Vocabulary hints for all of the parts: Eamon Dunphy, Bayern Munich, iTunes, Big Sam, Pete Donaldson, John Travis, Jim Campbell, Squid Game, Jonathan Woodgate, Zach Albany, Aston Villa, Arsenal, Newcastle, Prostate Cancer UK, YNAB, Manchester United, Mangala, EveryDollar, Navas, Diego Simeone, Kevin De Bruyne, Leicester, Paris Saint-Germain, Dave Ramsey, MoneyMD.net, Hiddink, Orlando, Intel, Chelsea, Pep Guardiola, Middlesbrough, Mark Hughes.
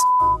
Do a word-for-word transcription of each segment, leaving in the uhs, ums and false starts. f-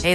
Hey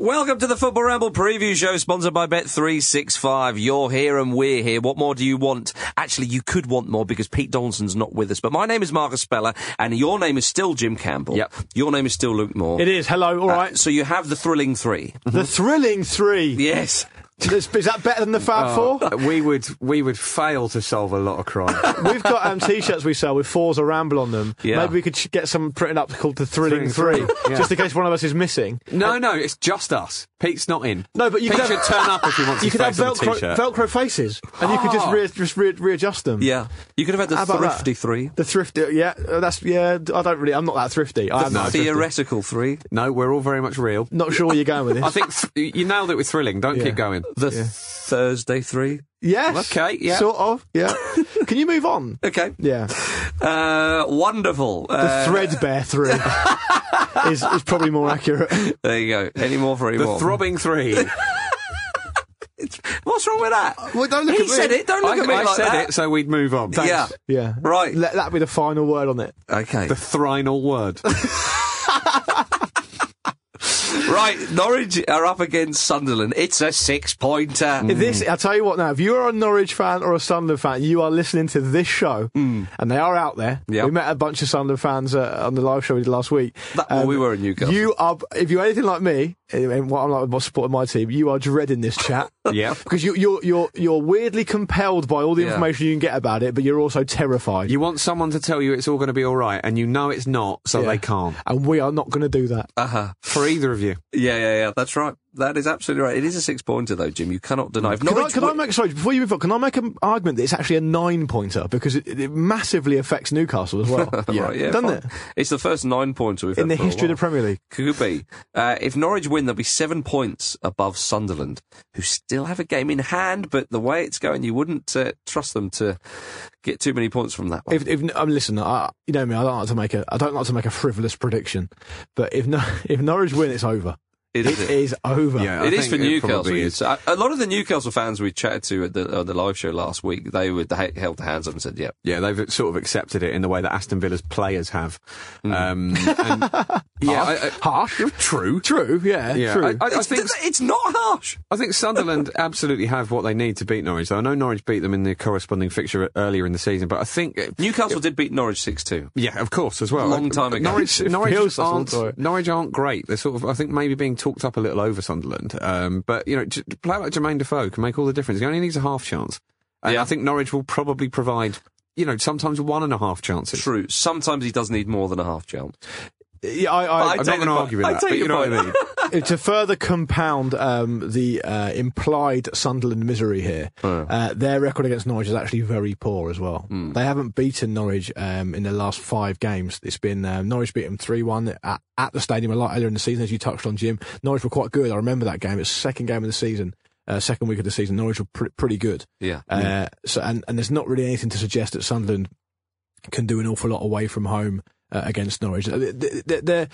Welcome to the Football Ramble Preview Show, sponsored by Bet three sixty-five. You're here and we're here. What more do you want? Actually, you could want more because Pete Donaldson's not with us. But my name is Marcus Speller and your name is still Jim Campbell. Yep. Your name is still Luke Moore. It is. Hello. All uh, right. So you have the thrilling three. The thrilling three. Yes. Is that better than the Fab oh, Four? We would we would fail to solve a lot of crime. We've got um, T-shirts we sell with Fours or Ramble on them. Yeah. Maybe we could get some printed up called The Thrilling Three, three. Yeah. Just in case one of us is missing. No, no, it's just us. Pete's not in. No, but you Pete could have, turn up if he wants you his could face have Velcro, on a T-shirt. Velcro faces, and you could just, re- just re- readjust them. Yeah. You could have had the Thrifty that? Three. The Thrifty, yeah. Uh, that's yeah. I don't really, I'm not that thrifty. The I am not theoretical thrifty. Three. No, we're all very much real. Not sure where you're going with this. I think th- you nailed it with thrilling. Don't yeah. keep going. The yeah. Thursday three? Yes. Okay, yeah. Sort of, yeah. Can you move on? Okay. Yeah. Uh, wonderful. The uh, threadbare three is, is probably more accurate. There you go. Any more for any the more? The throbbing three. What's wrong with that? Well, don't look he at me. He said it. Don't look I, at me I like that. I said it, so we'd move on. Thanks. Yeah. Yeah. Right. Let that be the final word on it. Okay. The thrinal word. Right, Norwich are up against Sunderland. It's a six-pointer. Mm. This, I'll tell you what now, if you're a Norwich fan or a Sunderland fan, you are listening to this show, mm. and they are out there. Yep. We met a bunch of Sunderland fans uh, on the live show we did last week. That, um, well, we were in Newcastle. You are, if you're anything like me, and what I'm like with supporting my team, you are dreading this chat. Yeah. Because you, you're, you're, you're weirdly compelled by all the yeah. information you can get about it, but you're also terrified. You want someone to tell you it's all going to be all right, and you know it's not, so yeah. they can't. And we are not going to do that. Uh-huh. For either of you. Yeah, yeah, yeah. That's right. That is absolutely right. It is a six-pointer, though, Jim. You cannot deny. Can, Norwich, I, can w- I make sorry before you move on? Can I make an argument that it's actually a nine-pointer because it, it massively affects Newcastle as well? yeah. Right, yeah, doesn't it? It's the first nine-pointer we've in the history of the Premier League. Could be. Uh, if Norwich win, they'll be seven points above Sunderland, who still have a game in hand. But the way it's going, you wouldn't uh, trust them to get too many points from that one. If, if um, listen, I, you know me. I don't like to make a. I don't like to make a frivolous prediction. But if no, if Norwich win, it's over. It, it is, is over. Yeah, it is for Newcastle. Is. So a lot of the Newcastle fans we chatted to at the, at the live show last week, they would they held their hands up and said, "Yeah, yeah." They've sort of accepted it in the way that Aston Villa's players have. Mm. Um, and yeah, harsh. I, I, harsh. True. True. Yeah. yeah true. I, I, it's, I think it's not harsh. I think Sunderland absolutely have what they need to beat Norwich. Though I know Norwich beat them in the corresponding fixture earlier in the season, but I think it, Newcastle it, did beat Norwich six two. Yeah, of course, as well. A long time ago. Norwich, Norwich aren't Norwich aren't great. They're sort of, I think, maybe being talked up a little over Sunderland, um, but you know, a player like Jermaine Defoe can make all the difference. He only needs a half chance, and yeah. I think Norwich will probably provide, you know, sometimes one and a half chances. True, sometimes he does need more than a half chance. Yeah, I, I, I'm not going to argue with that, but you know what I mean. To further compound um, the uh, implied Sunderland misery here, oh. uh, their record against Norwich is actually very poor as well. Mm. They haven't beaten Norwich um, in their last five games. It's been um, Norwich beat them three one at, at the stadium a lot earlier in the season, as you touched on, Jim. Norwich were quite good. I remember that game. It's the second game of the season. Uh, second week of the season, Norwich were pr- pretty good. Yeah. Uh, yeah. So, and, and there's not really anything to suggest that Sunderland can do an awful lot away from home uh, against Norwich. They're... they're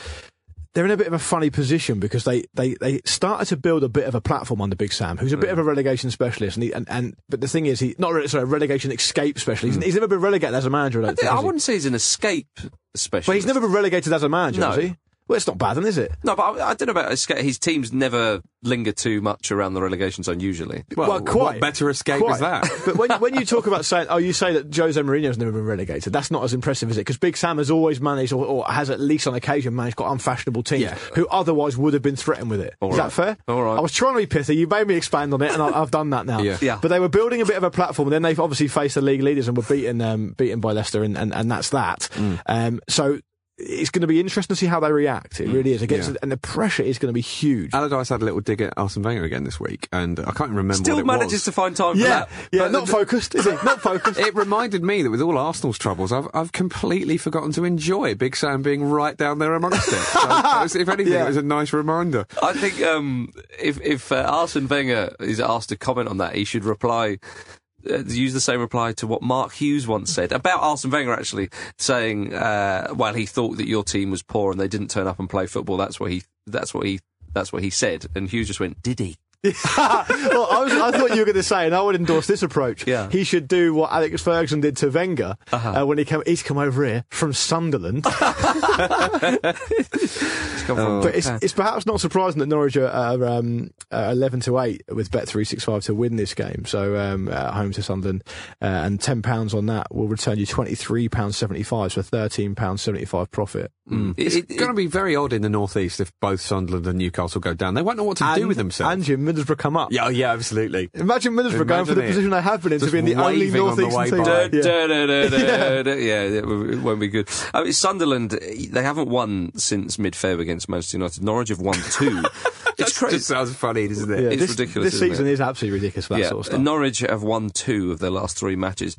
They're in a bit of a funny position because they, they, they started to build a bit of a platform under Big Sam, who's a bit of a relegation specialist. And, he, and, and but the thing is, he not really, sorry, a relegation escape specialist. He's, he's never been relegated as a manager. I, don't I, think, I wouldn't say he's an escape specialist. But he's never been relegated as a manager, no. has he? Well, it's not bad then, is it? No, but I, I don't know about escape. His teams never linger too much around the relegation zone usually. Well, well quite. What better escape quite. is that? But when, when you talk about saying, oh, you say that Jose Mourinho's never been relegated, that's not as impressive, is it? Because Big Sam has always managed, or, or has at least on occasion managed, quite unfashionable teams yeah. who otherwise would have been threatened with it. All is right. that fair? All right. I was trying to be pithy. You made me expand on it, and I, I've done that now. Yeah. yeah. But they were building a bit of a platform, and then they've obviously faced the league leaders and were beaten, um, beaten by Leicester, and, and, and that's that. Mm. Um, so... It's going to be interesting to see how they react. It really is. Against, yeah. And the pressure is going to be huge. Allardyce had a little dig at Arsene Wenger again this week, and I can't remember Still what it manages was. to find time yeah, for that. Yeah, but not the, focused, is it? Not focused. It reminded me that with all Arsenal's troubles, I've, I've completely forgotten to enjoy Big Sam being right down there amongst it. So, was, if anything, yeah. it was a nice reminder. I think um, if, if uh, Arsene Wenger is asked to comment on that, he should reply... use the same reply to what Mark Hughes once said about Arsene Wenger, actually saying, uh, "Well, he thought that your team was poor and they didn't turn up and play football." That's what he. That's what he. That's what he said. And Hughes just went, "Did he?" well, I, was, I thought you were going to say, and I would endorse this approach. Yeah. He should do what Alex Ferguson did to Wenger uh-huh. uh, when he came. He's come over here from Sunderland. he's come from oh, but it's, it's perhaps not surprising that Norwich are, are um, uh, eleven to eight with Bet three sixty-five to win this game. So um, uh, home to Sunderland, uh, and ten pounds on that will return you twenty three pounds seventy five, so thirteen pounds seventy five profit. Mm. It's it, it, going to be very odd in the northeast if both Sunderland and Newcastle go down. They won't know what to and, do with themselves. And Jim, Middlesbrough come up. Yeah, oh, yeah, absolutely. Imagine Middlesbrough Imagine going for the it. position they have been in, just to be in the only northeastern on the team. Da, da, da, da, da, da. Yeah, it won't be good. I mean, Sunderland, they haven't won since mid-Feb against Manchester United. Norwich have won two. It's crazy. It just sounds funny, doesn't it? Yeah, it's this, ridiculous. This season is absolutely ridiculous for that yeah, sort of stuff. Norwich have won two of their last three matches.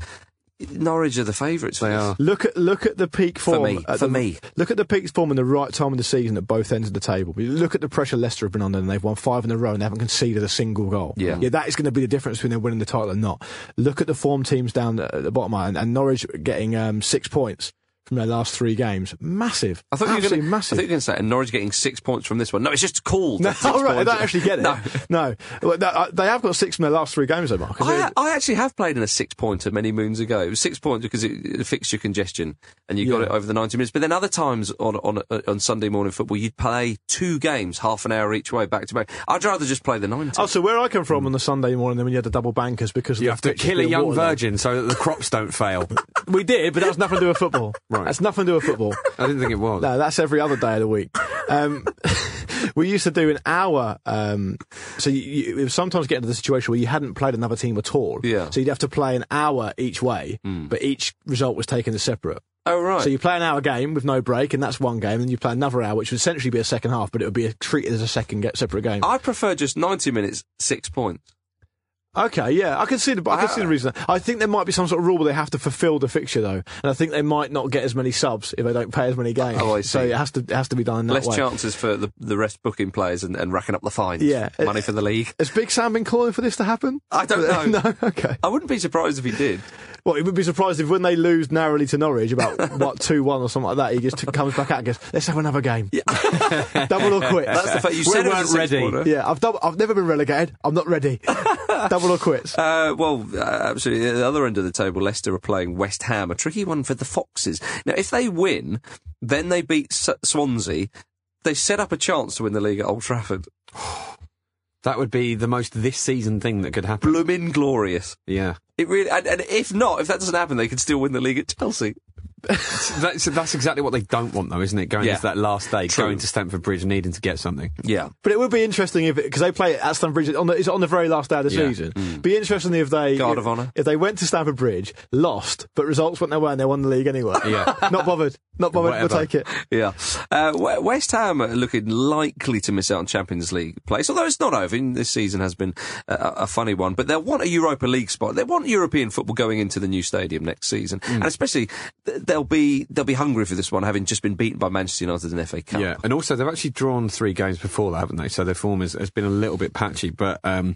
Norwich are the favourites. They are. Look at look at the peak form. For me, for the, me. Look at the peak form in the right time of the season at both ends of the table. Look at the pressure Leicester have been under, and they've won five in a row and they haven't conceded a single goal. Yeah, yeah, that is going to be the difference between them winning the title and not. Look at the form teams down at the bottom, and, and Norwich getting um, six points from their last three games. Massive. I thought Absolutely you were gonna, massive. I thought you were going to say, and Norwich getting six points from this one. No, it's just cool. No, all right, I don't actually get it. no. no. Well, they have got six from their last three games, though, Mark. I, I actually have played in a six-pointer many moons ago. It was six points because it, it fixed your congestion, and you yeah. got it over the ninety minutes. But then other times on, on, on Sunday morning football, you'd play two games, half an hour each way, back-to-back. I'd rather just play the ninety. Oh, so where I come from mm. on the Sunday morning, then when you had the double bankers because... You have to kill a young virgin there. So that the crops don't fail. We did, but that was nothing to do with football. Right. That's nothing to do with football. I didn't think it was. No, that's every other day of the week. Um, we used to do an hour. Um, so you, you, it was sometimes getting to the situation where you hadn't played another team at all. Yeah. So you'd have to play an hour each way, mm. but each result was taken as separate. Oh, right. So you play an hour game with no break, and that's one game, and you play another hour, which would essentially be a second half, but it would be treated as a second separate game. I prefer just ninety minutes, six points. Okay, yeah, I can see the I can see the reason. I think there might be some sort of rule where they have to fulfil the fixture though, and I think they might not get as many subs if they don't play as many games. Oh, I see. So it has to it has to be done in that Less way. Less chances for the, the rest booking players and, and racking up the fines. Yeah, money for the league. Has Big Sam been calling for this to happen? I don't know. No, okay. I wouldn't be surprised if he did. Well, it would be surprised if when they lose narrowly to Norwich, about what two one or something like that, he just t- comes back out and goes, "Let's have another game." Yeah. Double or quits. That's the fact. You said we weren't ready. Yeah, I've dub- I've never been relegated. I'm not ready. Double or quits. Uh, well, uh, absolutely. At the other end of the table, Leicester are playing West Ham. A tricky one for the Foxes. Now, if they win, then they beat S- Swansea. They set up a chance to win the league at Old Trafford. That would be the most this season thing that could happen. Bloomin' glorious. Yeah. It really, and, and if not, if that doesn't happen, they could still win the league at Chelsea. that's, that's exactly what they don't want, though, isn't it? Going yeah. into that last day, True. going to Stamford Bridge, needing to get something. Yeah, but it would be interesting if, because they play at Stamford Bridge on the, it's on the very last day of the yeah. season. Mm. Be interesting if they Guard of Honour if they went to Stamford Bridge, lost, but results went their way and they won the league anyway. Yeah, not bothered, not bothered. Whatever. We'll take it. Yeah, uh, West Ham are looking likely to miss out on Champions League place, although it's not over. This season has been a, a funny one, but they want a Europa League spot. They want European football going into the new stadium next season, mm. and especially. Th- They'll be they'll be hungry for this one, having just been beaten by Manchester United in the F A Cup. Yeah, and also they've actually drawn three games before that, haven't they? So their form has, has been a little bit patchy, but um,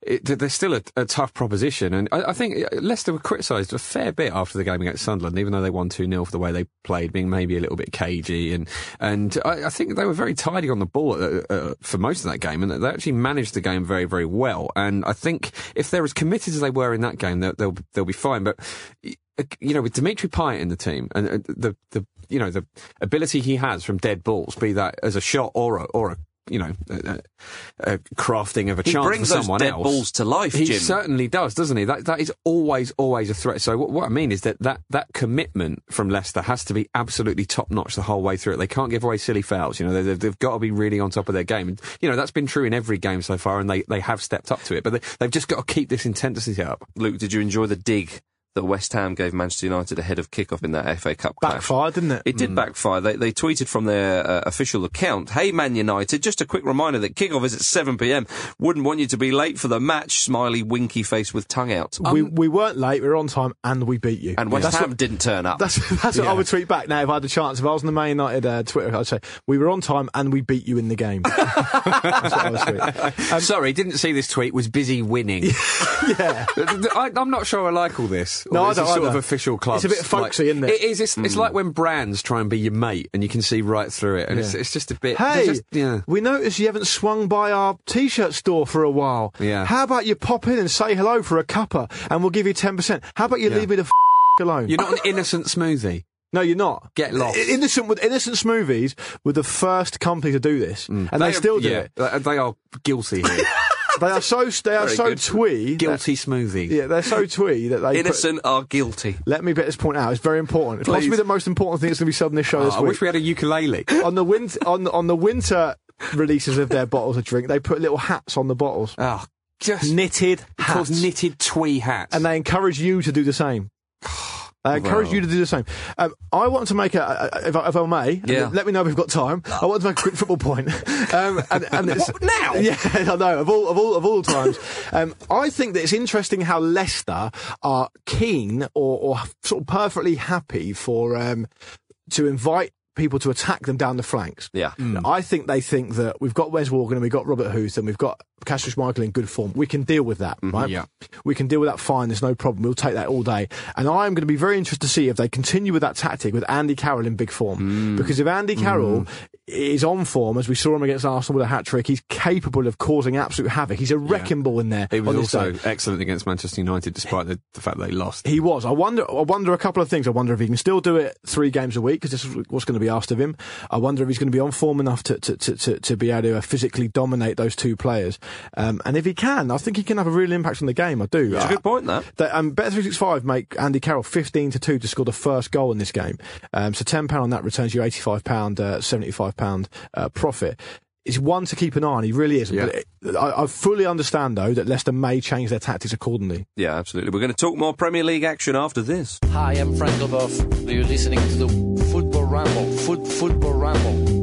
it, they're still a, a tough proposition. And I, I think Leicester were criticised a fair bit after the game against Sunderland, even though they won two nil for the way they played, being maybe a little bit cagey. And and I, I think they were very tidy on the ball uh, for most of that game, and they actually managed the game very, very well. And I think if they're as committed as they were in that game, they'll they'll, they'll be fine. But you know, with Dimitri Payet in the team and the, the, you know, the ability he has from dead balls, be that as a shot or a, or a, you know, a, a crafting of a he chance for someone those dead else. Balls to life, he Jim. certainly does, doesn't he? That that is always, always a threat. So what, what I mean is that, that that commitment from Leicester has to be absolutely top notch the whole way through it. They can't give away silly fouls. You know, they've, they've got to be really on top of their game. And, you know, that's been true in every game so far, and they, they have stepped up to it. But they, they've just got to keep this intensity up. Luke, did you enjoy the dig that West Ham gave Manchester United ahead of kick-off in that F A Cup clash? Backfired, didn't it? It did mm. backfire. They they tweeted from their uh, official account, "Hey Man United, just a quick reminder that kick-off is at seven p m. Wouldn't want you to be late for the match. Smiley, winky face with tongue out." Um, we we weren't late, we were on time, and we beat you. And West yeah. Ham what, didn't turn up. That's, that's yeah. what I would tweet back now if I had a chance. If I was on the Man United uh, Twitter, I'd say, "We were on time, and we beat you in the game." That's what I would tweet. Um, Sorry, didn't see this tweet, was busy winning. Yeah. I, I'm not sure I like all this. No, I don't. Sort of official clubs. It's a bit folksy, like, isn't it? It is. It's, mm. it's like when brands try and be your mate, and you can see right through it, and yeah. it's, it's just a bit. Hey, just, yeah. we noticed you haven't swung by our t-shirt store for a while. Yeah. How about you pop in and say hello for a cuppa, and we'll give you ten percent. How about you yeah. leave me the f- alone? You're not an innocent smoothie. No, you're not. Get lost. Innocent with Innocent Smoothies were the first company to do this, mm. and they, they still are, do yeah, it. They are guilty here. They are so they are Very so good. twee. Guilty smoothie. Yeah, they're so twee that they innocent put, are guilty. Let me get this point out. It's very important. It's Please. possibly the most important thing that's going to be said on this show oh, this I week. I wish we had a ukulele on the winter on on the winter releases of their bottles of drink. They put little hats on the bottles. Oh, just knitted hats, knitted twee hats, and they encourage you to do the same. I encourage wow. you to do the same. Um, I want to make a, a if, I, if I may, yeah. let me know if we've got time. I want to make a quick football point. Um, and, and it's, what, now? Yeah, I know, of all, of all, of all times. um, I think that it's interesting how Leicester are keen or, or sort of perfectly happy for, um, to invite people to attack them down the flanks. Yeah. Mm. I think they think that we've got Wes Morgan and we've got Robert Huth and we've got Cassius Michael in good form. We can deal with that, mm-hmm, right? Yeah. We can deal with that fine. There's no problem. We'll take that all day. And I'm going to be very interested to see if they continue with that tactic with Andy Carroll in big form. Mm. Because if Andy Carroll mm. is on form, as we saw him against Arsenal with a hat-trick, he's capable of causing absolute havoc. He's a wrecking yeah. ball in there. He was also day. excellent against Manchester United despite the, the fact that they lost. He was. I wonder I wonder a couple of things. I wonder if he can still do it three games a week, because this is what's going to be asked of him. I wonder if he's going to be on form enough to to, to, to, to be able to physically dominate those two players. Um, and if he can, I think he can have a real impact on the game. I do. It's uh, a good point, that. that um, Bet three sixty-five make Andy Carroll fifteen to two to score the first goal in this game. Um, so ten pounds on that returns you eighty-five pounds, uh, seventy-five pounds uh, profit. It's one to keep an eye on. He really is. Yeah. But it, I, I fully understand, though, that Leicester may change their tactics accordingly. Yeah, absolutely. We're going to talk more Premier League action after this. Hi, I'm Frank Leboeuf. You're listening to the Football Ramble. Foot, football Ramble.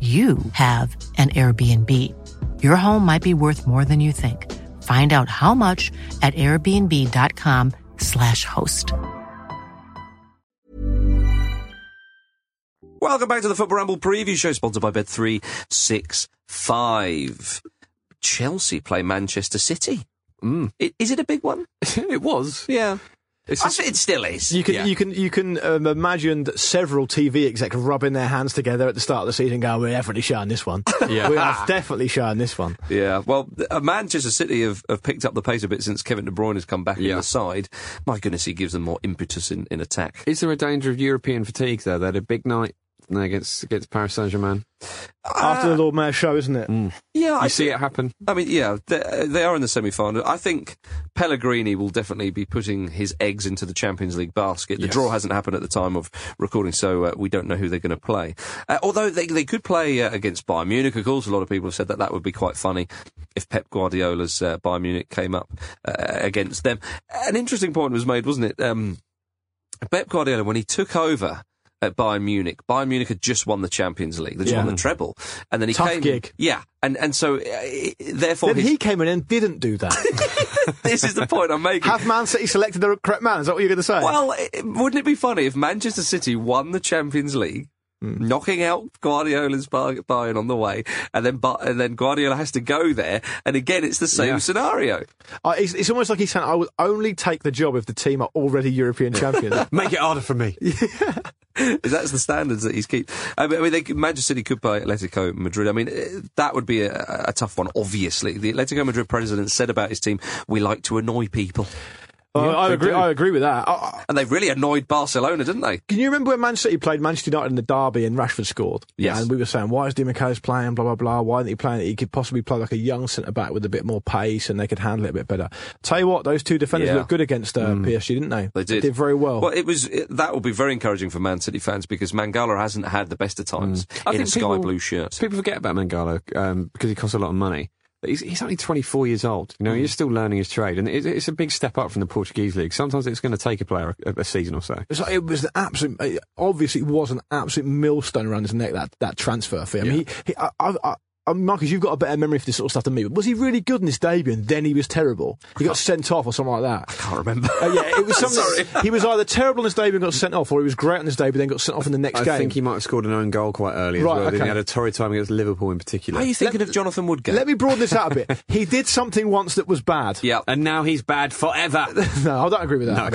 you have an Airbnb. Your home might be worth more than you think. Find out how much at airbnb dot com slash host. Welcome back to the Football Ramble preview show, sponsored by Bet three sixty-five. Chelsea play Manchester City. Mm. Is it a big one? It was. Yeah. It's just, it still is. You can, yeah. you can, you can um, imagine several T V execs rubbing their hands together at the start of the season, going, "We're definitely showing this one. Yeah. We have definitely showing this one." Yeah. Well, Manchester City have, have picked up the pace a bit since Kevin De Bruyne has come back yeah. in the side. My goodness, he gives them more impetus in, in attack. Is there a danger of European fatigue though? They had a big night no, against against Paris Saint-Germain. After uh, the Lord Mayor show, isn't it? Mm. Yeah, I you see th- it happen. I mean, yeah, they, they are in the semi-final. I think Pellegrini will definitely be putting his eggs into the Champions League basket. The yes. draw hasn't happened at the time of recording, so uh, we don't know who they're going to play. Uh, although they they could play uh, against Bayern Munich, of course. A lot of people have said that that would be quite funny if Pep Guardiola's uh, Bayern Munich came up uh, against them. An interesting point was made, wasn't it? Um, Pep Guardiola, when he took over at Bayern Munich. Bayern Munich had just won the Champions League. They just yeah. won the treble. And then he Tough came... gig. Yeah. And and so, uh, therefore... Then he came in and didn't do that. This is the point I'm making. Have Man City selected the correct man? Is that what you're going to say? Well, it, wouldn't it be funny if Manchester City won the Champions League, mm. knocking out Guardiola's Bayern on the way, and then and then Guardiola has to go there, and again, it's the same yeah. scenario. Uh, it's, it's almost like he's saying, I will only take the job if the team are already European champions. Make it harder for me. Yeah. That's the standards that he's keep. I mean, they, Manchester City could play Atletico Madrid. I mean, that would be a, a tough one, obviously. The Atletico Madrid president said about his team, "We like to annoy people." Uh, yeah, I agree. Do. I agree with that. Uh, and they really annoyed Barcelona, didn't they? Can you remember when Man City played Manchester United in the derby and Rashford scored? Yes. And we were saying, why is Di Macao's playing? Blah blah blah. Why isn't he playing? He could possibly play like a young centre back with a bit more pace, and they could handle it a bit better. Tell you what, those two defenders yeah. looked good against uh, mm. P S G, didn't they? They did. They did very well. Well, it was it, that will be very encouraging for Man City fans because Mangala hasn't had the best of times mm. in a sky people, blue shirt. People forget about Mangala um, because he costs a lot of money. He's, he's only twenty-four years old. You know, he's still learning his trade, and it, it's a big step up from the Portuguese league. Sometimes it's going to take a player a, a season or so. It was, like, it was an absolute. It obviously, was an absolute millstone around his neck. That, that transfer fee. I mean, yeah. he, he, I, I, I, I, Marcus, you've got a better memory for this sort of stuff than me. Was he really good in his debut, and then he was terrible? He got sent off or something like that. I can't remember. Uh, yeah, it was something. Sorry. He was either terrible on his debut and got sent off, or he was great on his debut then got sent off in the next I game. I think he might have scored an own goal quite early as right, well. Okay. He had a torrid time against Liverpool in particular. Are you thinking let, of Jonathan Woodgate? Let me broaden this out a bit. He did something once that was bad. Yeah, and now he's bad forever. No, I don't agree with that.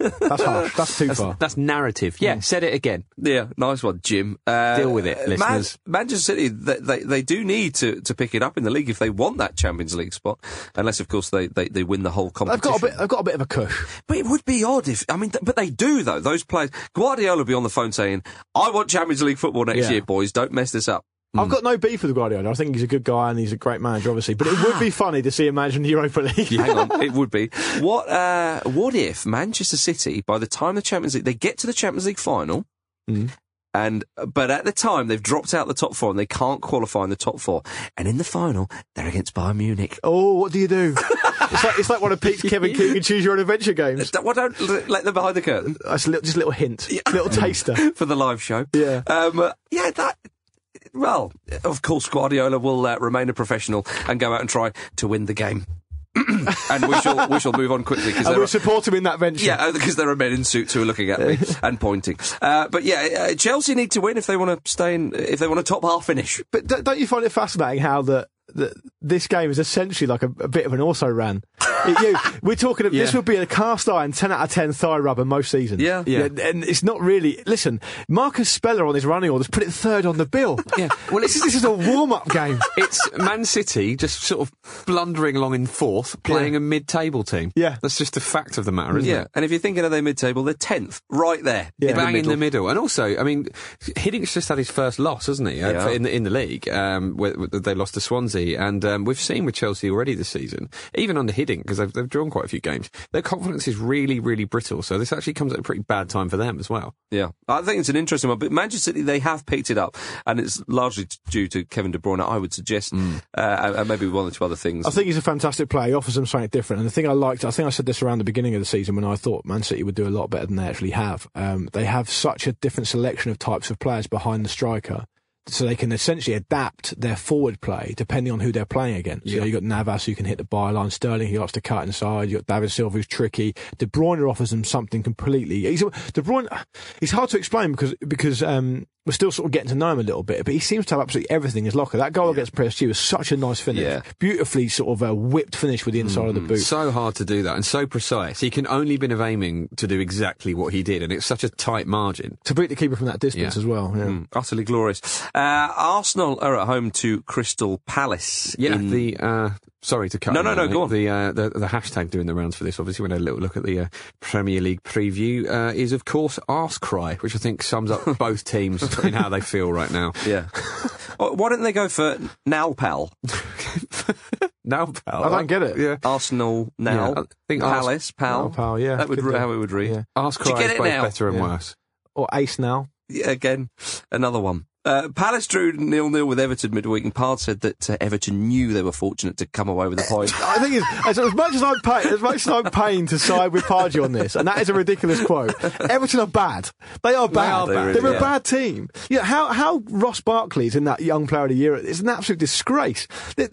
No. That's harsh. That's too that's, far. That's narrative. Yeah, mm. said it again. Yeah, nice one, Jim. Uh, Deal with it, uh, listeners. Man- Manchester City, they, they, they do need Need to, to pick it up in the league if they want that Champions League spot, unless of course they, they, they win the whole competition. I've got a bit, I've got a bit of a cush, but it would be odd if I mean, th- but they do though. Those players, Guardiola will be on the phone saying, "I want Champions League football next yeah. year, boys. Don't mess this up." I've mm. got no beef with Guardiola. I think he's a good guy and he's a great manager, obviously. But it would be funny to see him manage the Europa League. yeah, hang on, it would be. What uh, what if Manchester City, by the time the Champions League, they get to the Champions League final? Mm. And but at the time they've dropped out the top four and they can't qualify in the top four. And in the final, they're against Bayern Munich. Oh, what do you do? It's like it's like one of Pete's Kevin Keegan Choose Your Own Adventure games. Well, don't let them behind the curtain. That's a little, just a little hint, a little taster for the live show. Yeah, um, uh, yeah, that. Well, of course, Guardiola will uh, remain a professional and go out and try to win the game. and we shall we shall move on quickly. And we'll are, support him in that venture. Yeah, because there are men in suits who are looking at me and pointing. Uh, but yeah, uh, Chelsea need to win if they want to stay in, if they want a top half finish. But don't you find it fascinating how that this game is essentially like a, a bit of an auto-ran? It, you, we're talking, yeah. This would be a cast iron ten out of ten thigh rubber most seasons. Yeah. yeah. yeah and it's not really, listen, Marcus Speller on his running orders put it third on the bill. Yeah. Well, it's, this is a warm-up game. It's Man City just sort of blundering along in fourth, playing yeah. a mid-table team. Yeah. That's just a fact of the matter, isn't yeah. it? And if you're thinking of their mid-table, they're tenth, right there. Yeah. Bang the in the middle. And also, I mean, Hiddink's just had his first loss, hasn't he? Yeah. In, the, in the league, um, where they lost to Swansea. And um, we've seen with Chelsea already this season, even under Hiddink, because they've, they've drawn quite a few games, their confidence is really, really brittle. So this actually comes at a pretty bad time for them as well. Yeah, I think it's an interesting one. But Manchester City, they have picked it up, and it's largely due to Kevin De Bruyne, I would suggest, mm. uh, and maybe one or two other things. I think he's a fantastic player. He offers them something different. And the thing I liked, I think I said this around the beginning of the season when I thought Man City would do a lot better than they actually have. Um, they have such a different selection of types of players behind the striker. So they can essentially adapt their forward play depending on who they're playing against. Yeah. So you've got Navas who can hit the byline, Sterling who likes to cut inside, you've got David Silva who's tricky. De Bruyne offers them something completely. He's, De Bruyne, it's hard to explain because because um, we're still sort of getting to know him a little bit, but he seems to have absolutely everything in his locker. That goal yeah. against P S G was such a nice finish. Yeah. Beautifully sort of a whipped finish with the inside mm, of the boot. So hard to do that and so precise. He can only been of aiming to do exactly what he did, and it's such a tight margin. To beat the keeper from that distance yeah. as well. Yeah. Mm, utterly glorious. Uh, Arsenal are at home to Crystal Palace. Yeah, in the... Uh, sorry to cut. No, no, no, go on. The, uh, the, the hashtag doing the rounds for this, obviously, when I had a little look at the uh, Premier League preview, uh, is, of course, Arse Cry, which I think sums up both teams in how they feel right now. Yeah. Why don't they go for Now Pal? Now Pal? I don't get it. Yeah. Arsenal, Now, yeah, I think Palace, Ars- Pal. Now Pal, yeah. That would re- how it would read. Yeah. Arse Cry is both now? better and yeah. worse. Or Ace Now. Yeah, again, another one. Uh, Palace drew nil-nil with Everton midweek, and Pard said that uh, Everton knew they were fortunate to come away with a point. I think it's, as, as much as I'm paying, as much as I'm paying to side with Pardew on this, and that is a ridiculous quote. Everton are bad. They are bad. They are bad. They're really, a yeah. bad team. Yeah. You know, how how Ross Barkley's in that Young Player of the Year is an absolute disgrace.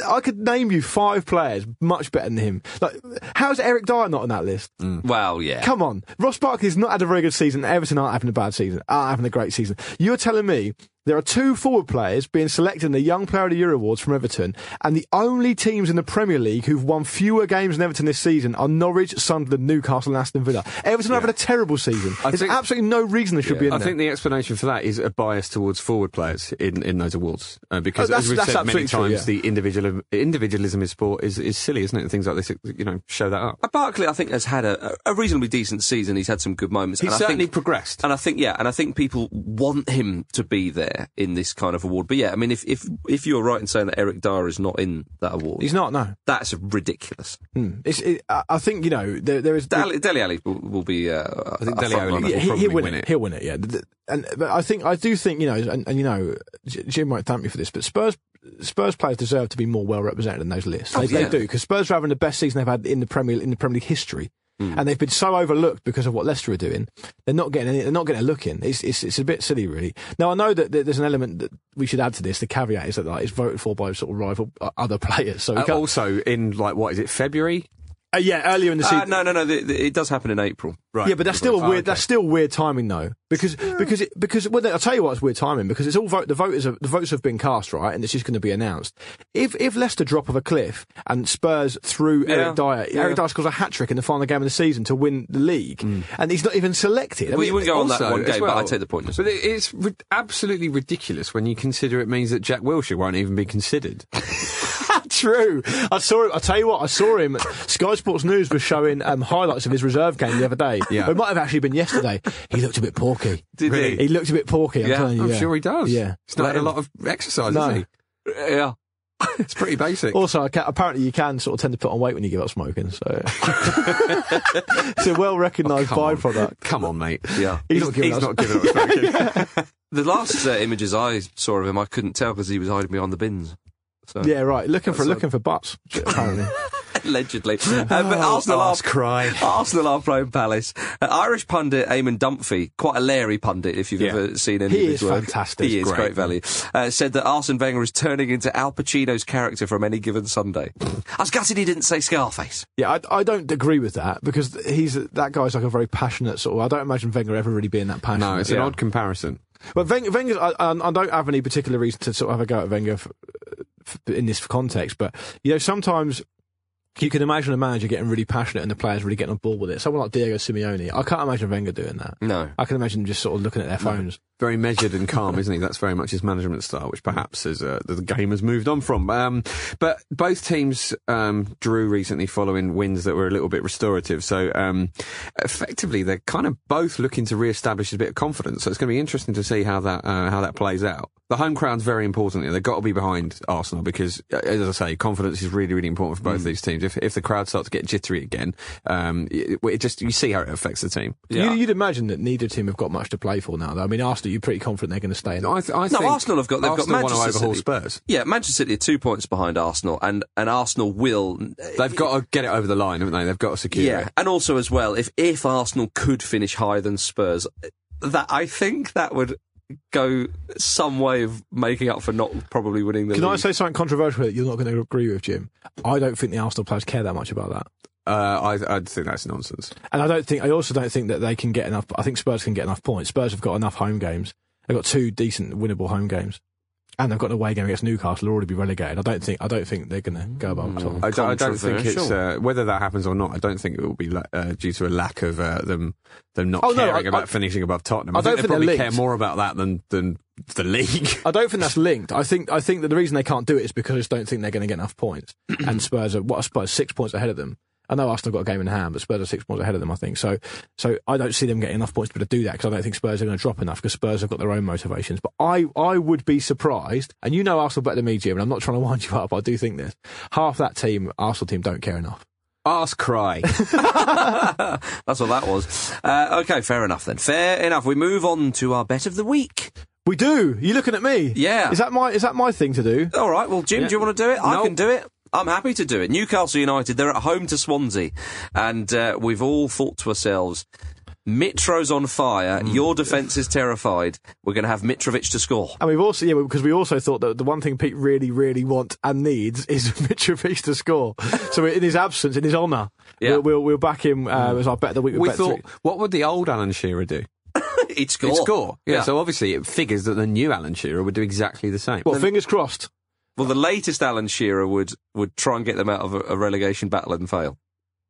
I could name you five players much better than him. Like, how is Eric Dyer not on that list? Mm. Well, yeah. Come on, Ross Barkley's not had a very good season. Everton aren't having a bad season. Aren't having a great season. You're telling me. There are two forward players being selected in the Young Player of the Year awards from Everton, and the only teams in the Premier League who've won fewer games than Everton this season are Norwich, Sunderland, Newcastle and Aston Villa. Everton yeah. are having a terrible season. I There's think, absolutely no reason they should yeah, be in I there. I think the explanation for that is a bias towards forward players in, in those awards, uh, because oh, as we've said many times, true, yeah. the individual, individualism in sport is, is silly, isn't it? And things like this, you know, show that up. Barkley, I think, has had a, a reasonably decent season. He's had some good moments. He's and certainly I think, progressed. And I think, yeah, and I think people want him to be there in this kind of award. But yeah, I mean, if if if you're right in saying that Eric Dyer is not in that award, he's not. No, that's ridiculous. Mm. It's, it, I think you know there, there is Dele, Dele Alli will, will be. Uh, I think Dele Alli will yeah, probably win, win it. it. He'll win it. Yeah, and but I think I do think you know, and, and you know, Jim might thank me for this, but Spurs. Spurs players deserve to be more well represented in those lists. They, oh, yeah. they do, because Spurs are having the best season they've had in the Premier in the Premier League history. Mm. And they've been so overlooked because of what Leicester are doing. They're not getting any, they're not getting a look in. It's, it's, it's a bit silly, really. Now, I know that there's an element that we should add to this. The caveat is that like, it's voted for by sort of rival uh, other players. So we uh, can't... Also, in like, what is it, February? Uh, yeah, earlier in the season. Uh, no, no, no. The, the, it does happen in April, right? Yeah, but that's still a weird. Oh, okay. That's still weird timing, though, because yeah. because it, because well, I'll tell you what, it's weird timing because it's all vote. The voters have, the votes have been cast, right, and it's just going to be announced. If if Leicester drop off a cliff and Spurs through yeah. Eric Dyer, yeah. Eric Dyer scores a hat trick in the final game of the season to win the league, mm. and he's not even selected. I well, mean, you wouldn't go on that one game, well, but I take the point. But it, it's ri- absolutely ridiculous when you consider it means that Jack Wilshere won't even be considered. True. I saw him. I tell you what, I saw him. Sky Sports News was showing um, highlights of his reserve game the other day. Yeah. It might have actually been yesterday. He looked a bit porky. Did really? he? He looked a bit porky. I'm yeah. telling you. I'm yeah. sure he does. Yeah. He's not had a lot of exercise, no. has he? Yeah. It's pretty basic. Also, I can, apparently you can sort of tend to put on weight when you give up smoking, so... it's a well-recognised oh, byproduct. On. Come on, mate. Yeah. He's, he's, not, he's not giving up smoking. yeah, yeah. The last uh, images I saw of him, I couldn't tell because he was hiding behind the bins. So, yeah, right. Looking for so, looking for butts, apparently. Allegedly. Uh, but oh, Arsenal, are, cry. Arsenal are playing Palace. Uh, Irish pundit Eamon Dunphy, quite a Leary pundit if you've yeah. ever seen any he of his work. He is fantastic. He is great, great value. Uh, said that Arsene Wenger is turning into Al Pacino's character from Any Given Sunday. I was gutted he didn't say Scarface. Yeah, I, I don't agree with that because he's that guy's like a very passionate sort of... I don't imagine Wenger ever really being that passionate. No, it's an yeah. odd comparison. Well, Wenger, I, I don't have any particular reason to sort of have a go at Wenger for, for, in this context, but, you know, sometimes you can imagine a manager getting really passionate and the players really getting on board with it. Someone like Diego Simeone, I can't imagine Wenger doing that. No. I can imagine them just sort of looking at their phones. Very measured and calm, isn't he? That's very much his management style, which perhaps is uh, the game has moved on from. Um, but both teams um, drew recently following wins that were a little bit restorative. So um, effectively, they're kind of both looking to re-establish a bit of confidence. So it's going to be interesting to see how that uh, how that plays out. The home crowd's very important. They've got to be behind Arsenal because, as I say, confidence is really, really important for both mm. these teams. If if the crowd starts to get jittery again, um, it, it just you see how it affects the team. Yeah. You, you'd imagine that neither team have got much to play for now, though. I mean, Arsenal. You're pretty confident they're going to stay in. I th- I no, Arsenal have got. They've Arsenal got Manchester City. Spurs. Yeah, Manchester City are two points behind Arsenal, and, and Arsenal will. They've got to get it over the line, haven't they? They've got to secure yeah. it. Yeah, and also as well, if if Arsenal could finish higher than Spurs, that I think that would go some way of making up for not probably winning the. Can league. I say something controversial that you're not going to agree with, Jim? I don't think the Arsenal players care that much about that. Uh, I, I think that's nonsense, and I don't think. I also don't think that they can get enough. I think Spurs can get enough points. Spurs have got enough home games. They've got two decent, winnable home games, and they've got an away game against Newcastle. They'll already be relegated. I don't think. I don't think they're going to go above top. Mm, I, don't, I don't think it's uh, whether that happens or not. I don't think it will be uh, due to a lack of uh, them them not oh, caring no, I, about I, finishing above Tottenham. I, I don't think, think they probably care more about that than than. The league. I don't think that's linked. I think I think that the reason they can't do it is because I just don't think they're going to get enough points. And Spurs are what I suppose six points ahead of them. I know Arsenal got a game in hand, but Spurs are six points ahead of them. I think so. So I don't see them getting enough points to do that because I don't think Spurs are going to drop enough because Spurs have got their own motivations. But I I would be surprised. And you know Arsenal better than me, Jim. And I'm not trying to wind you up. But I do think this half that team Arsenal team don't care enough. Arse cry. That's what that was. Uh, okay, fair enough then. Fair enough. We move on to our bet of the week. We do. You're looking at me. Yeah. Is that my is that my thing to do? All right. Well, Jim, yeah. do you want to do it? No. I can do it. I'm happy to do it. Newcastle United, they're at home to Swansea. And uh, we've all thought to ourselves, Mitro's on fire. Mm. Your defence is terrified. We're going to have Mitrovic to score. And we've also, yeah, because we also thought that the one thing Pete really, really wants and needs is Mitrovic to score. So in his absence, in his honour, yeah. we'll, we'll, we'll back him uh, as our bet of the week. We thought, three. What would the old Alan Shearer do? It's score. It's score. Yeah. yeah, so obviously it figures that the new Alan Shearer would do exactly the same. Well, then, fingers crossed. Well, the latest Alan Shearer would, would try and get them out of a, a relegation battle and fail.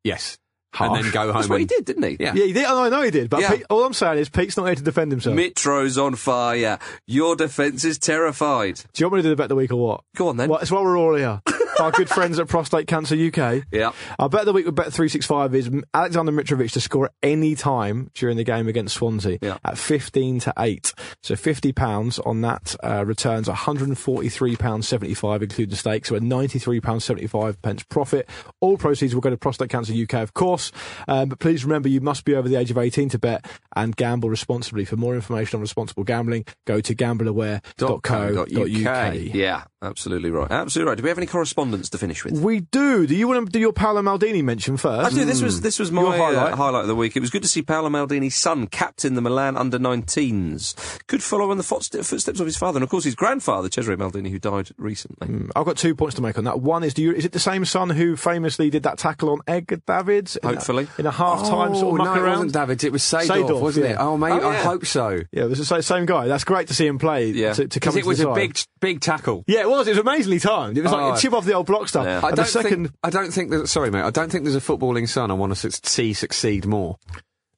Yes. Harsh. And then go home. That's what and, he did, didn't he? Yeah, yeah he did. I know he did. But yeah. Pete, all I'm saying is Pete's not here to defend himself. Mitro's on fire. Your defence is terrified. Do you want me to do the bet of the week or what? Go on, then. Well, it's while we're all here. Our good friends at Prostate Cancer U K. Yeah. Our bet of the week with Bet three sixty-five is Alexander Mitrovic to score at any time during the game against Swansea yeah. at fifteen to eight. So fifty pounds on that uh, returns one hundred forty-three pounds seventy-five, including the stakes. So a ninety-three pounds seventy-five pence profit. All proceeds will go to Prostate Cancer U K, of course. Um, but please remember, you must be over the age of eighteen to bet and gamble responsibly. For more information on responsible gambling, go to gamble aware dot co dot U K. Yeah, absolutely right. Absolutely right. Do we have any correspondence to finish with? We do. Do you want to do your Paolo Maldini mention first? I do. This was this was my highlight. Uh, highlight of the week. It was good to see Paolo Maldini's son captain the Milan under nineteens. Good follow on the footsteps of his father and, of course, his grandfather, Cesare Maldini, who died recently. Mm, I've got two points to make on that. One is, do you, is it the same son who famously did that tackle on Edgar Davids? Hopefully. In a, a half-time oh, sort of muck no, around? It wasn't Davids. It was Seedorf, Seedorf wasn't yeah. it? Oh, mate, oh, yeah. I hope so. Yeah, it was the same guy. That's great to see him play. Yeah. To, to come it to was the a side. big, big tackle. Yeah, it was. It was amazingly timed. It was oh, like a chip off the old block stuff. Yeah. I, don't second... think, I don't think that, sorry mate, I don't think there's a footballing son I want to see succeed more.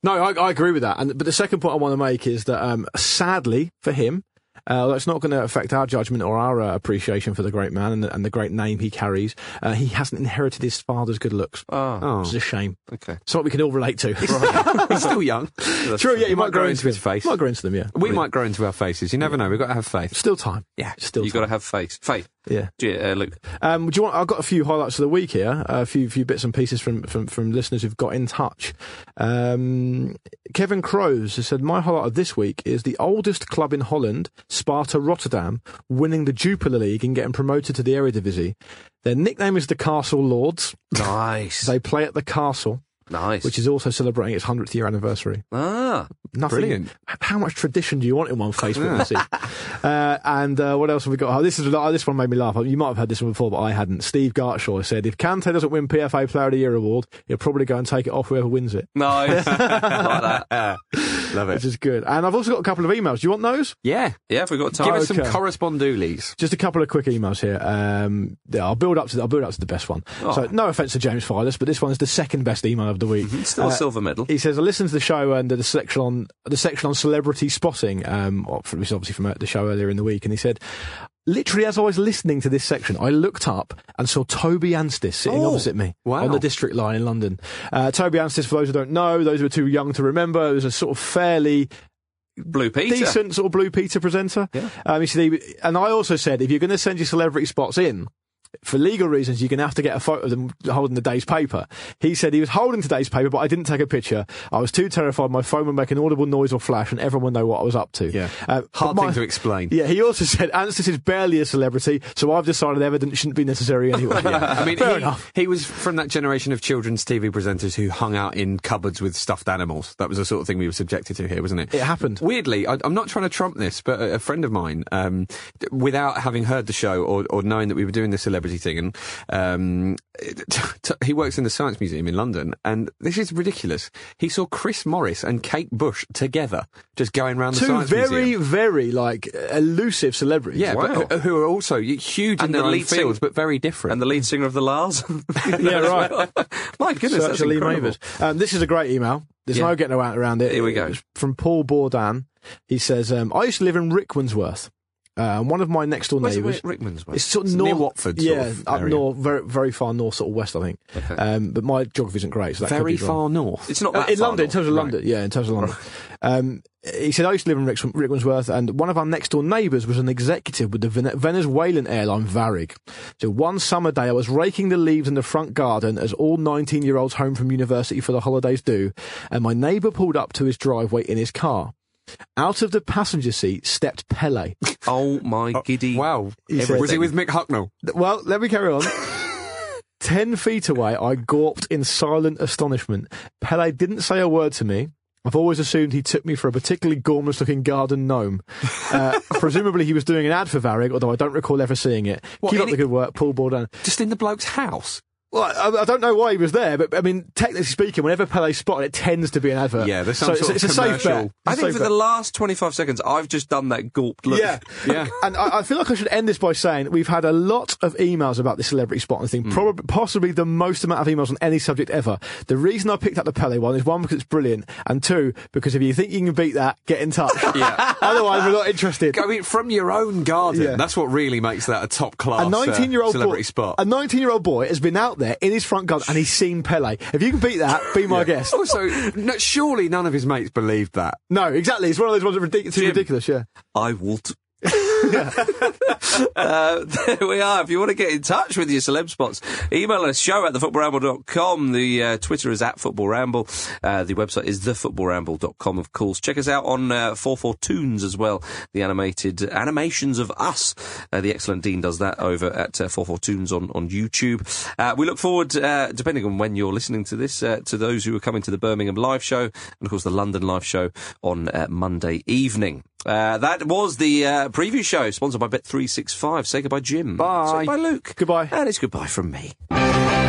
No, I, I agree with that. And but the second point I want to make is that um, sadly for him, uh, that's not going to affect our judgment or our uh, appreciation for the great man and the, and the great name he carries. Uh, he hasn't inherited his father's good looks. Oh. oh. It's a shame. Okay. It's what we can all relate to. Right. He's still young. True, true, yeah, you might, might grow into his face. might grow into them, yeah. We, we might grow into our faces. You never know. We've got to have faith. Still time. Yeah. Still You've time. got to have faith. Faith. Yeah. Yeah, Luke. Um, do you want? I've got a few highlights of the week here, a few few bits and pieces from from, from listeners who've got in touch. Um, Kevin Crows has said, my highlight of this week is the oldest club in Holland, Sparta Rotterdam, winning the Jupiler League and getting promoted to the Eredivisie. Their nickname is the Castle Lords. Nice. They play at the Castle. Nice. Which is also celebrating its hundredth year anniversary. Ah, nothing. Brilliant. How much tradition do you want in one Facebook message? uh, and uh, what else have we got? Oh, this is oh, this one made me laugh. You might have had this one before, but I hadn't. Steve Gartshaw said, if Kante doesn't win P F A Player of the Year award, he'll probably go and take it off whoever wins it. Nice. Like that. Uh, love it. Which is good. And I've also got a couple of emails. Do you want those? Yeah. Yeah, if we've got time. Give us okay. some correspondoolies. Just a couple of quick emails here. Um, yeah, I'll build up to the, I'll build up to the best one. Oh. So no offence to James Phyllis, but this one is the second best email of the week. Still uh, a silver medal. He says, I listened to the show and the section on the section on celebrity spotting, um, obviously from the show earlier in the week, and he said, literally as I was listening to this section, I looked up and saw Toby Anstis sitting oh, opposite me wow. on the District line in London. Uh, Toby Anstis, for those who don't know, those who are too young to remember, was a sort of fairly... Blue Peter. Decent sort of Blue Peter presenter. Yeah. Um, he said he, and I also said, if you're going to send your celebrity spots in, for legal reasons, you're going to have to get a photo of them holding the day's paper. He said he was holding today's paper, but I didn't take a picture. I was too terrified my phone would make an audible noise or flash and everyone would know what I was up to. Yeah, uh, hard my, thing to explain. Yeah, he also said, Anstis is barely a celebrity, so I've decided evidence shouldn't be necessary anyway. Yeah. I mean, Fair he, enough. He was from that generation of children's T V presenters who hung out in cupboards with stuffed animals. That was the sort of thing we were subjected to here, wasn't it? It happened. Weirdly, I, I'm not trying to trump this, but a, a friend of mine, um, without having heard the show or, or knowing that we were doing this celebrity thing, and um, t- he works in the Science Museum in London, and this is ridiculous. He saw Chris Morris and Kate Bush together just going around the Two Science very, Museum. Two very, very, like, elusive celebrities. Yeah, wow. but, uh, who are also huge and in their the lead own fields, sing- but very different. And the lead singer of the Lars. Yeah, right. My goodness, Search that's incredible. Um, this is a great email. There's yeah. no getting around it. Here we go. It's from Paul Bourdan. He says, um, I used to live in Rickmansworth. Uh, one of my next door neighbours. Rickmansworth. It's sort of it's north, near Watford. Sort yeah, of up area. north, very, very far north, sort of west, I think. Okay. Um, but my geography isn't great, so that very could be far north. It's not that uh, in far London, north. in terms of London. Right. Yeah, in terms of London. Um, he said, I used to live in Rickmansworth, and one of our next door neighbours was an executive with the Venezuelan airline Varig. So one summer day, I was raking the leaves in the front garden, as all nineteen-year-olds home from university for the holidays do, and my neighbour pulled up to his driveway in his car. Out of the passenger seat stepped Pele. Oh my giddy. Wow. He said, was he with Mick Hucknall? Well, let me carry on. Ten feet away, I gawped in silent astonishment. Pele didn't say a word to me. I've always assumed he took me for a particularly gormless-looking garden gnome. Uh, presumably he was doing an ad for Varig, although I don't recall ever seeing it. What, Keep up the good work, Paul Bourdan. Just in the bloke's house? Well, I, I don't know why he was there, but I mean, technically speaking, whenever Pele's spotted, it tends to be an advert. Yeah, there's some so sort it's, of it's commercial. A safe bet. It's I think safe for bet. the last twenty-five seconds, I've just done that gulped look. Yeah, yeah. And I, I feel like I should end this by saying we've had a lot of emails about this celebrity spotting thing, mm. probably possibly the most amount of emails on any subject ever. The reason I picked up the Pele one is one, because it's brilliant, and two, because if you think you can beat that, get in touch. Yeah. Otherwise, we're not interested. I mean, from your own garden. Yeah. That's what really makes that a top-class a nineteen-year-old uh, celebrity boy, spot. A nineteen-year-old boy has been out there There, in his front garden, and he's seen Pele. If you can beat that, be my yeah. guest. Also, no, surely none of his mates believed that. No, exactly. It's one of those ones that ridic- too ridiculous, yeah. I won't. Yeah. uh, there we are. If you want to get in touch with your celeb spots, email us, show at thefootballramble dot com. The uh, Twitter is at footballramble. Uh, the website is thefootballramble dot com, of course. Check us out on uh, four four Toons as well, the animated animations of us. Uh, the excellent Dean does that over at uh, four four Toons on, on YouTube. Uh, we look forward, uh, depending on when you're listening to this, uh, to those who are coming to the Birmingham live show and, of course, the London live show on uh, Monday evening. Uh, that was the uh, preview show, sponsored by Bet three sixty-five. Say goodbye, Jim. Bye. Say goodbye, Luke. Goodbye. And it's goodbye from me.